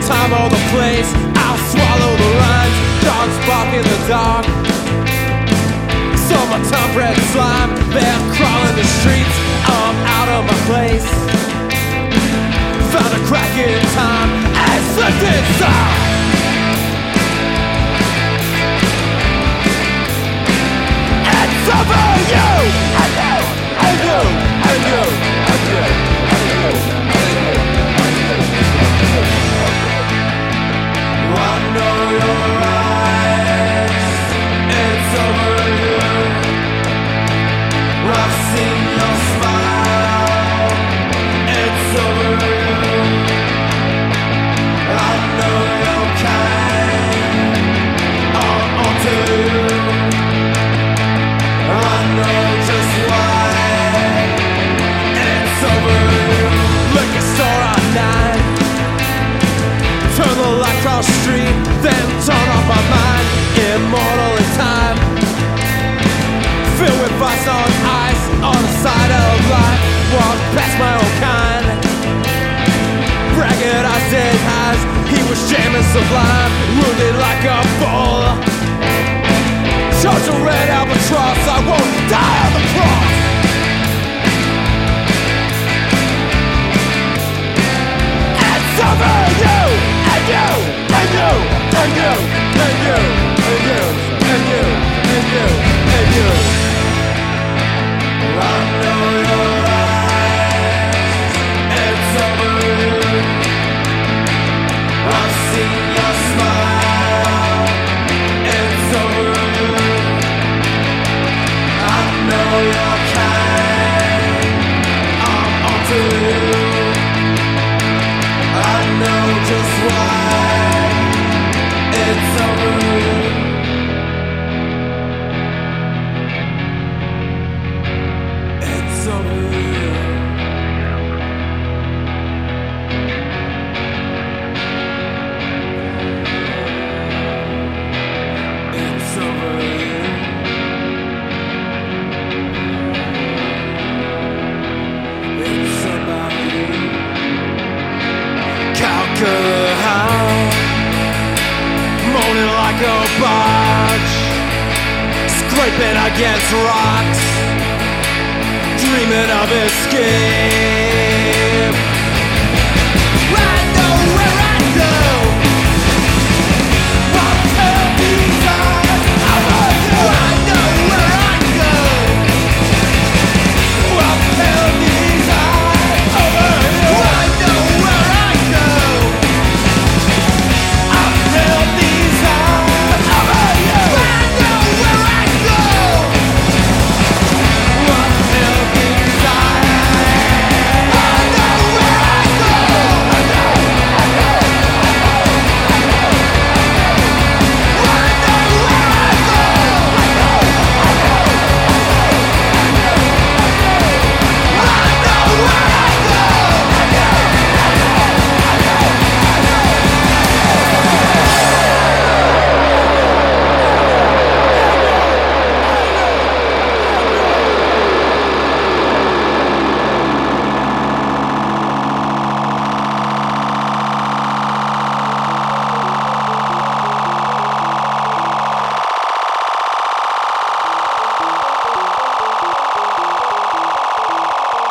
the time or the place, I'll swallow the rhymes. Dogs bark in the dark, summertime red slime. They're crawling the streets, I'm out of my place. Found a crack in time, I slipped inside. It's over you! I know! I know! I know! I know! I know! I know your eyes. It's over you. I've seen your smile. It's over you. I know your kind. I'm onto you. I know just why it's over. Liquor store online, turn the light cross street, then turn off my mind. Immortal in time, filled with vice on ice, on the side of life. Walk past my own kind, ragged eyes, dead eyes. He was jamming sublime, wounded like a bull. Chose a red albatross, I won't die on the cross. It's over you, and you, and you, and you, and you, and you, and you, and you, and you. I know your eyes, it's over you. I've seen your smile, it's over you. I know your kind, I'm onto you. I know just why it's over you. It's over you. It's over you. Howl, moaning like a barge, scraping against rocks, dreaming of escape.